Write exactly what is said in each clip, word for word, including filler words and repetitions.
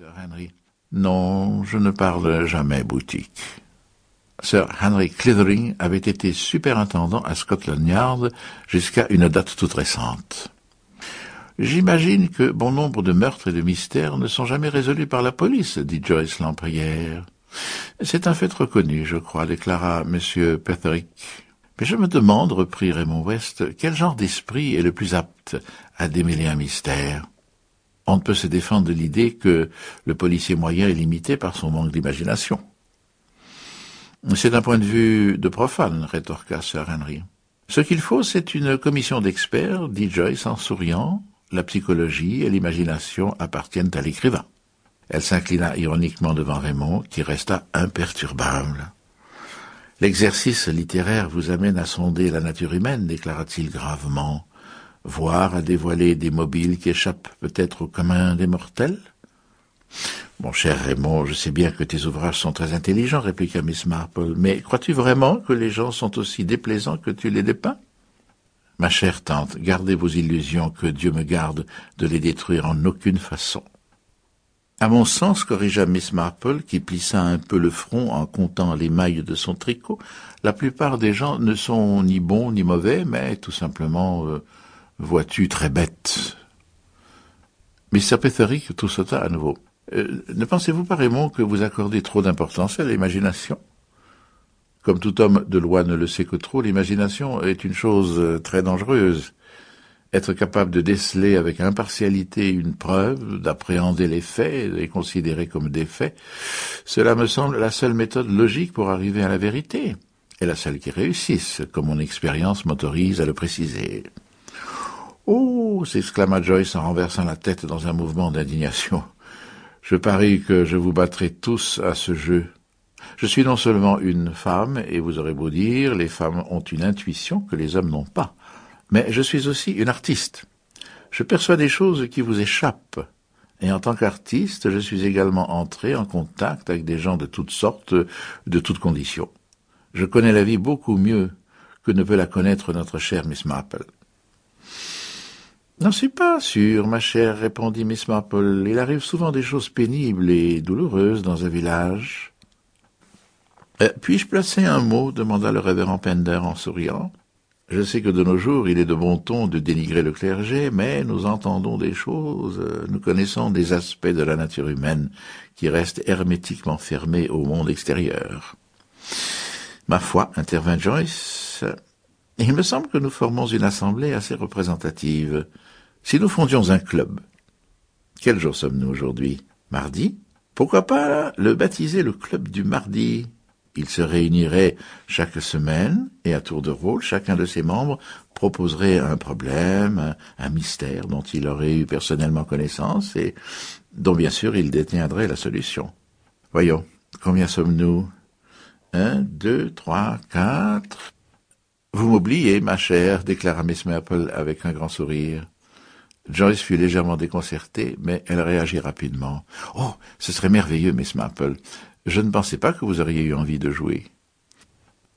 Sir Henry. Non, je ne parle jamais boutique. Sir Henry Clithering avait été superintendant à Scotland Yard jusqu'à une date toute récente. J'imagine que bon nombre de meurtres et de mystères ne sont jamais résolus par la police, dit Joyce Lamprière. C'est un fait reconnu, je crois, déclara M. Petherick. Mais je me demande, reprit Raymond West, quel genre d'esprit est le plus apte à démêler un mystère. On ne peut se défendre de l'idée que le policier moyen est limité par son manque d'imagination. « C'est un point de vue de profane, rétorqua Sir Henry. « Ce qu'il faut, c'est une commission d'experts, dit Joyce en souriant. La psychologie et l'imagination appartiennent à l'écrivain. » Elle s'inclina ironiquement devant Raymond, qui resta imperturbable. « L'exercice littéraire vous amène à sonder la nature humaine, déclara-t-il gravement. Voir à dévoiler des mobiles qui échappent peut-être au commun des mortels ?» « Mon cher Raymond, je sais bien que tes ouvrages sont très intelligents, répliqua Miss Marple, mais crois-tu vraiment que les gens sont aussi déplaisants que tu les dépeins ? Ma chère tante, gardez vos illusions, que Dieu me garde de les détruire en aucune façon. » À mon sens, corrigea Miss Marple, qui plissa un peu le front en comptant les mailles de son tricot, la plupart des gens ne sont ni bons ni mauvais, mais tout simplement, euh, vois-tu, très bêtes. Mister Petherick toussota à nouveau. Euh, « Ne pensez-vous pas, Raymond, que vous accordez trop d'importance à l'imagination ? Comme tout homme de loi ne le sait que trop, l'imagination est une chose très dangereuse. Être capable de déceler avec impartialité une preuve, d'appréhender les faits, les considérer comme des faits, cela me semble la seule méthode logique pour arriver à la vérité, et la seule qui réussisse, comme mon expérience m'autorise à le préciser. » « Oh !» s'exclama Joyce en renversant la tête dans un mouvement d'indignation. Je parie que je vous battrai tous à ce jeu. Je suis non seulement une femme, et vous aurez beau dire, les femmes ont une intuition que les hommes n'ont pas, mais je suis aussi une artiste. Je perçois des choses qui vous échappent, et en tant qu'artiste, je suis également entré en contact avec des gens de toutes sortes, de toutes conditions. Je connais la vie beaucoup mieux que ne peut la connaître notre chère Miss Marple. « N'en suis pas sûr, ma chère, répondit Miss Marple. Il arrive souvent des choses pénibles et douloureuses dans un village. Euh, « Puis-je placer un mot ?» demanda le révérend Pender en souriant. « Je sais que de nos jours, il est de bon ton de dénigrer le clergé, mais nous entendons des choses, nous connaissons des aspects de la nature humaine qui restent hermétiquement fermés au monde extérieur. »« Ma foi, intervint Joyce, il me semble que nous formons une assemblée assez représentative. » Si nous fondions un club. Quel jour sommes-nous aujourd'hui? Mardi? Pourquoi pas là, le baptiser le club du mardi? Il se réunirait chaque semaine, et à tour de rôle, chacun de ses membres proposerait un problème, un, un mystère dont il aurait eu personnellement connaissance, et dont bien sûr il détiendrait la solution. Voyons, combien sommes-nous? Un, deux, trois, quatre... Vous m'oubliez, ma chère, déclara Miss Marple avec un grand sourire. Joyce fut légèrement déconcertée, mais elle réagit rapidement. « Oh, ce serait merveilleux, Miss Marple. Je ne pensais pas que vous auriez eu envie de jouer. »«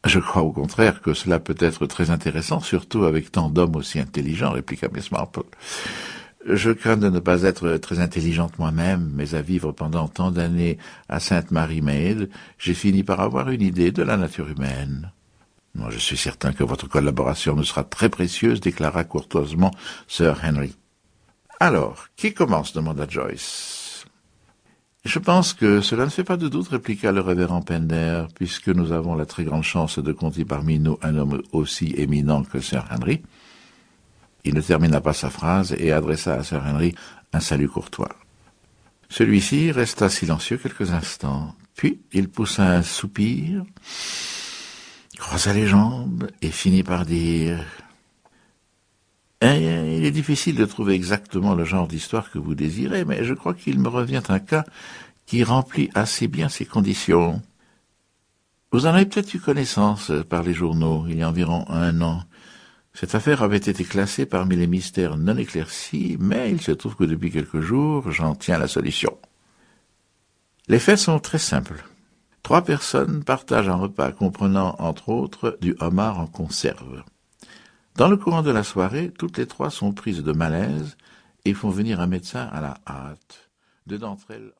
Je crois au contraire que cela peut être très intéressant, surtout avec tant d'hommes aussi intelligents, » répliqua Miss Marple. « Je crains de ne pas être très intelligente moi-même, mais à vivre pendant tant d'années à Sainte-Marie-Mead, j'ai fini par avoir une idée de la nature humaine. » « Je suis certain que votre collaboration nous sera très précieuse, » déclara courtoisement Sir Henry. « Alors, qui commence ?» demanda Joyce. « Je pense que cela ne fait pas de doute, » répliqua le révérend Pender, « puisque nous avons la très grande chance de compter parmi nous un homme aussi éminent que Sir Henry. » Il ne termina pas sa phrase et adressa à Sir Henry un salut courtois. Celui-ci resta silencieux quelques instants, puis il poussa un soupir, croisa les jambes et finit par dire... Il est difficile de trouver exactement le genre d'histoire que vous désirez, mais je crois qu'il me revient un cas qui remplit assez bien ces conditions. Vous en avez peut-être eu connaissance par les journaux, il y a environ un an. Cette affaire avait été classée parmi les mystères non éclaircis, mais il se trouve que depuis quelques jours, j'en tiens la solution. Les faits sont très simples. Trois personnes partagent un repas comprenant, entre autres, du homard en conserve. Dans le courant de la soirée, toutes les trois sont prises de malaise et font venir un médecin à la hâte. Deux d'entre elles...